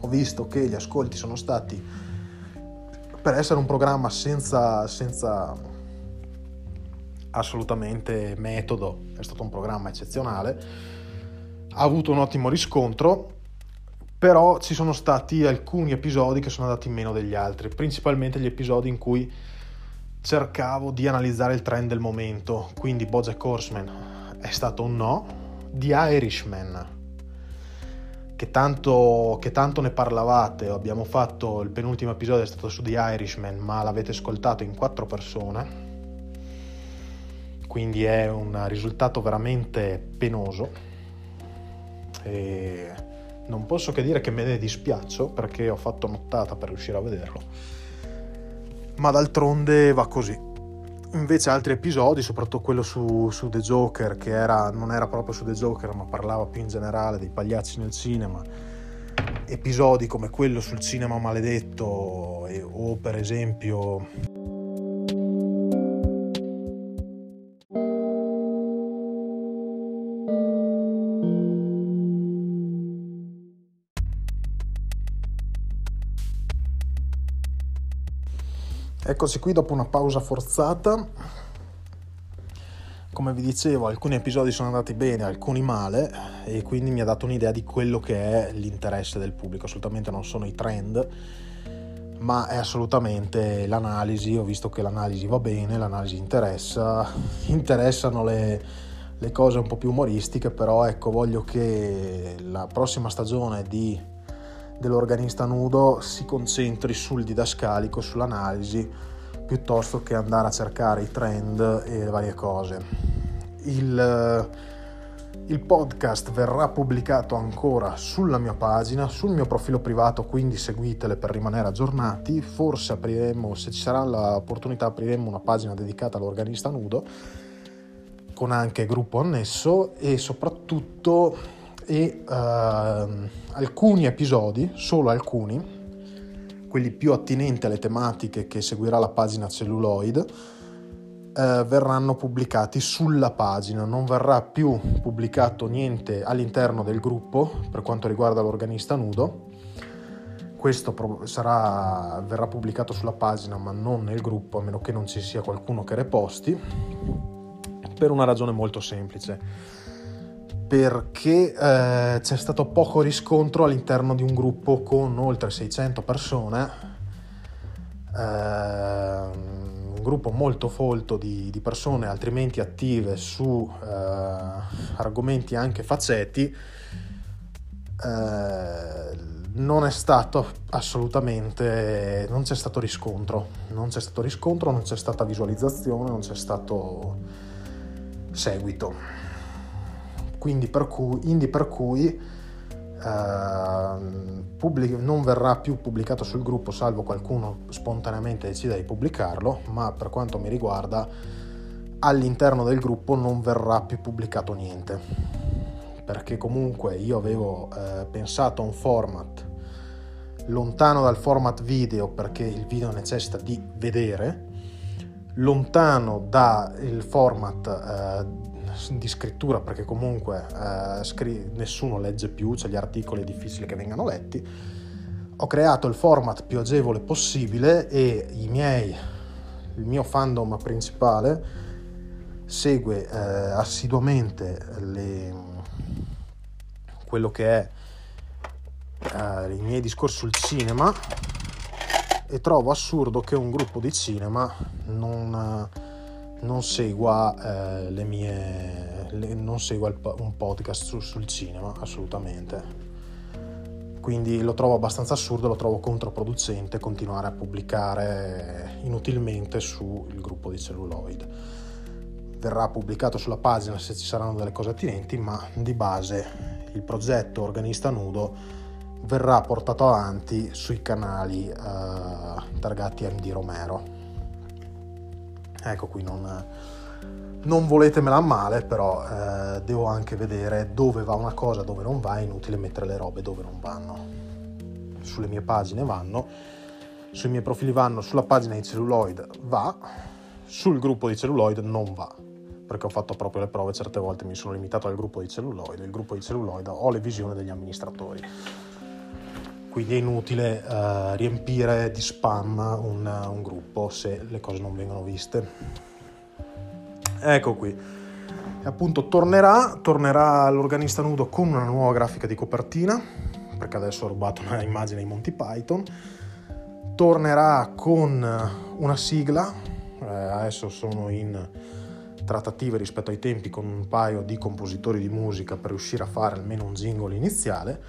Ho visto che gli ascolti sono stati, per essere un programma senza assolutamente metodo, è stato un programma eccezionale, ha avuto un ottimo riscontro, però ci sono stati alcuni episodi che sono andati meno degli altri, principalmente gli episodi in cui cercavo di analizzare il trend del momento. Quindi BoJack Horseman è stato un no, The Irishman, che tanto ne parlavate, abbiamo fatto il penultimo episodio, è stato su The Irishman, ma l'avete ascoltato in 4 persone, quindi è un risultato veramente penoso e non posso che dire che me ne dispiaccio, perché ho fatto nottata per riuscire a vederlo, ma d'altronde va così. Invece altri episodi, soprattutto quello su The Joker, che non era proprio su The Joker, ma parlava più in generale dei pagliacci nel cinema, episodi come quello sul cinema maledetto o per esempio Eccoci qui dopo una pausa forzata. Come vi dicevo, alcuni episodi sono andati bene, alcuni male, e quindi mi ha dato un'idea di quello che è l'interesse del pubblico. Assolutamente non sono i trend, ma è assolutamente l'analisi. Ho visto che l'analisi va bene, l'analisi interessano le cose un po' più umoristiche, però ecco, voglio che la prossima stagione dell'Organista Nudo si concentri sul didascalico, sull'analisi, piuttosto che andare a cercare i trend e le varie cose. Il podcast verrà pubblicato ancora sulla mia pagina, sul mio profilo privato, quindi seguitele per rimanere aggiornati. Forse apriremo, se ci sarà l'opportunità, apriremo una pagina dedicata all'Organista Nudo, con anche gruppo annesso, e soprattutto alcuni episodi, solo alcuni, quelli più attinenti alle tematiche che seguirà la pagina Celluloid, verranno pubblicati sulla pagina. Non verrà più pubblicato niente all'interno del gruppo per quanto riguarda l'Organista Nudo. Questo verrà pubblicato sulla pagina, ma non nel gruppo, a meno che non ci sia qualcuno che reposti, per una ragione molto semplice, perché c'è stato poco riscontro all'interno di un gruppo con oltre 600 persone, un gruppo molto folto di persone altrimenti attive su argomenti anche faceti. Non c'è stato riscontro, non c'è stata visualizzazione, non c'è stato seguito. quindi per cui non verrà più pubblicato sul gruppo, salvo qualcuno spontaneamente decida di pubblicarlo, ma per quanto mi riguarda all'interno del gruppo non verrà più pubblicato niente, perché comunque io avevo pensato a un format lontano dal format video, perché il video necessita di vedere, lontano dal format di scrittura, perché comunque nessuno legge più, cioè gli articoli è difficile che vengano letti. Ho creato il format più agevole possibile e il mio fandom principale segue assiduamente quello che è i miei discorsi sul cinema, e trovo assurdo che un gruppo di cinema non segua un podcast sul cinema, assolutamente. Quindi lo trovo abbastanza assurdo, lo trovo controproducente continuare a pubblicare inutilmente sul gruppo di Celluloid. Verrà pubblicato sulla pagina se ci saranno delle cose attinenti, ma di base il progetto Organista Nudo verrà portato avanti sui canali targati MD Romero. Ecco, qui non voletemela a male, però devo anche vedere dove va una cosa, dove non va. È inutile mettere le robe dove non vanno. Sulle mie pagine vanno, sui miei profili vanno, sulla pagina di Celluloid va, sul gruppo di Celluloid non va, perché ho fatto proprio le prove, certe volte mi sono limitato al gruppo di Celluloid, il gruppo di Celluloid ho le visioni degli amministratori, quindi è inutile riempire di spam un gruppo se le cose non vengono viste. Ecco qui, e appunto tornerà l'Organista Nudo con una nuova grafica di copertina, perché adesso ho rubato una immagine ai Monty Python. Tornerà con una sigla, adesso sono in trattative rispetto ai tempi con un paio di compositori di musica per riuscire a fare almeno un jingle iniziale.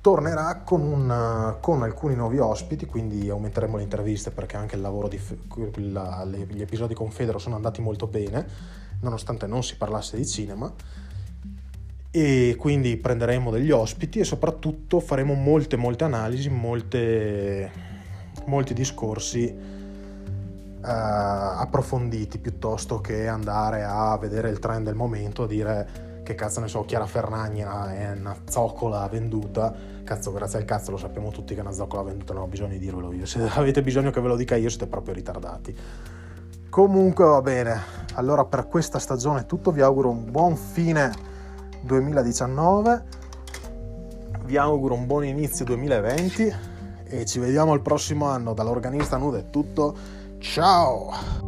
Tornerà con alcuni nuovi ospiti, quindi aumenteremo le interviste, perché anche il lavoro gli episodi con Federo sono andati molto bene, nonostante non si parlasse di cinema, e quindi prenderemo degli ospiti e soprattutto faremo molte analisi, molti discorsi approfonditi, piuttosto che andare a vedere il trend del momento e dire che cazzo ne so, Chiara Ferragni è una zoccola venduta. Cazzo, grazie al cazzo, lo sappiamo tutti che è una zoccola venduta, non ho bisogno di dirvelo io. Se avete bisogno che ve lo dica io siete proprio ritardati. Comunque va bene, allora per questa stagione è tutto, vi auguro un buon fine 2019, vi auguro un buon inizio 2020 e ci vediamo il prossimo anno. Dall'Organista Nudo è tutto, ciao!